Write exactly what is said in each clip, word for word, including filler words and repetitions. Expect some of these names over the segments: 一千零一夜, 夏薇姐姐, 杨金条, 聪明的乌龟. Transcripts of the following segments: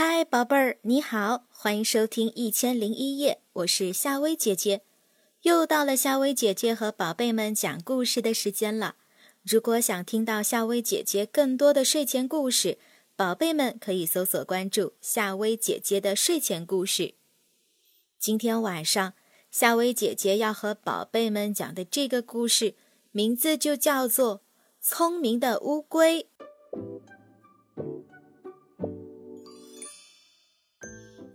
嗨，宝贝儿，你好，欢迎收听一千零一夜，我是夏薇姐姐。又到了夏薇姐姐和宝贝们讲故事的时间了。如果想听到夏薇姐姐更多的睡前故事，宝贝们可以搜索关注夏薇姐姐的睡前故事。今天晚上，夏薇姐姐要和宝贝们讲的这个故事，名字就叫做《聪明的乌龟》。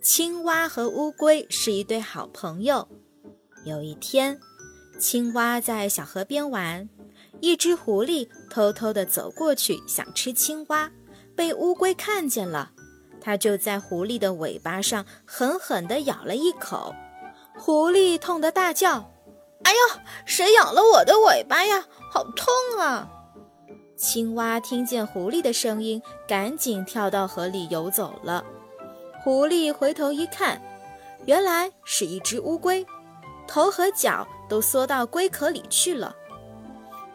青蛙和乌龟是一对好朋友。有一天，青蛙在小河边玩，一只狐狸偷偷地走过去想吃青蛙，被乌龟看见了，它就在狐狸的尾巴上狠狠地咬了一口。狐狸痛得大叫：哎呦，谁咬了我的尾巴呀，好痛啊！青蛙听见狐狸的声音，赶紧跳到河里游走了。狐狸回头一看，原来是一只乌龟，头和脚都缩到龟壳里去了。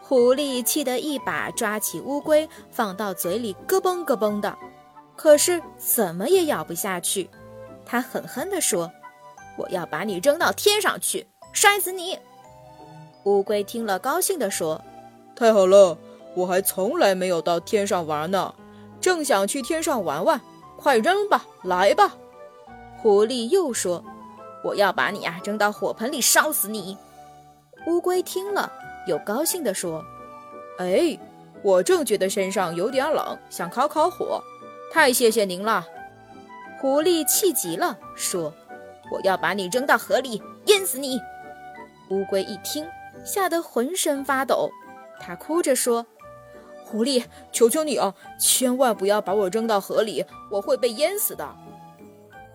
狐狸气得一把抓起乌龟，放到嘴里咯嘣咯嘣的，可是怎么也咬不下去。他狠狠地说：我要把你扔到天上去，摔死你！乌龟听了高兴地说：太好了，我还从来没有到天上玩呢，正想去天上玩玩，快扔吧，来吧！狐狸又说：我要把你啊扔到火盆里烧死你！乌龟听了又高兴地说：哎，我正觉得身上有点冷，想烤烤火，太谢谢您了！狐狸气极了，说：我要把你扔到河里，淹死你！乌龟一听，吓得浑身发抖，它哭着说：狐狸，求求你啊，千万不要把我扔到河里，我会被淹死的！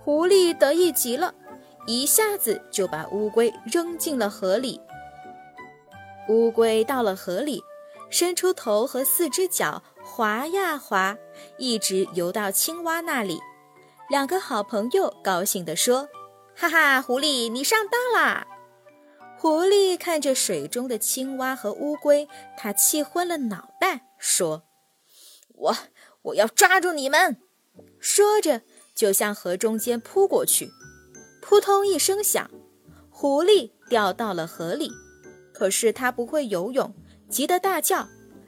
狐狸得意极了，一下子就把乌龟扔进了河里。乌龟到了河里，伸出头和四只脚滑呀滑，一直游到青蛙那里。两个好朋友高兴地说：哈哈，狐狸，你上当啦！狐狸看着水中的青蛙和乌龟，它气昏了脑袋，说：我我要抓住你们！说着就向河中间扑过去。扑通一声响，狐狸掉到了河里，可是它不会游泳，急得大叫：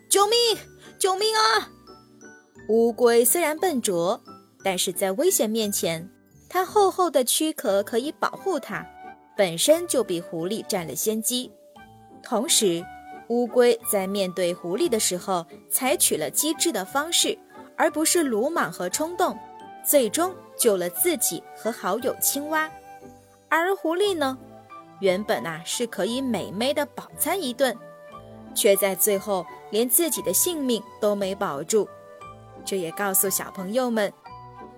救命，救命啊！乌龟虽然笨拙，但是在危险面前，它厚厚的躯壳可以保护它，本身就比狐狸占了先机。同时，乌龟在面对狐狸的时候采取了机智的方式，而不是鲁莽和冲动，最终救了自己和好友青蛙。而狐狸呢，原本啊是可以美美的饱餐一顿，却在最后连自己的性命都没保住。这也告诉小朋友们，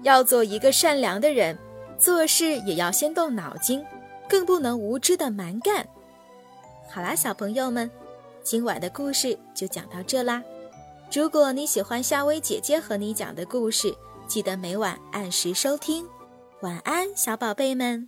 要做一个善良的人，做事也要先动脑筋，更不能无知的蛮干。好啦，小朋友们，今晚的故事就讲到这啦。如果你喜欢夏薇姐姐和你讲的故事，记得每晚按时收听。晚安，小宝贝们。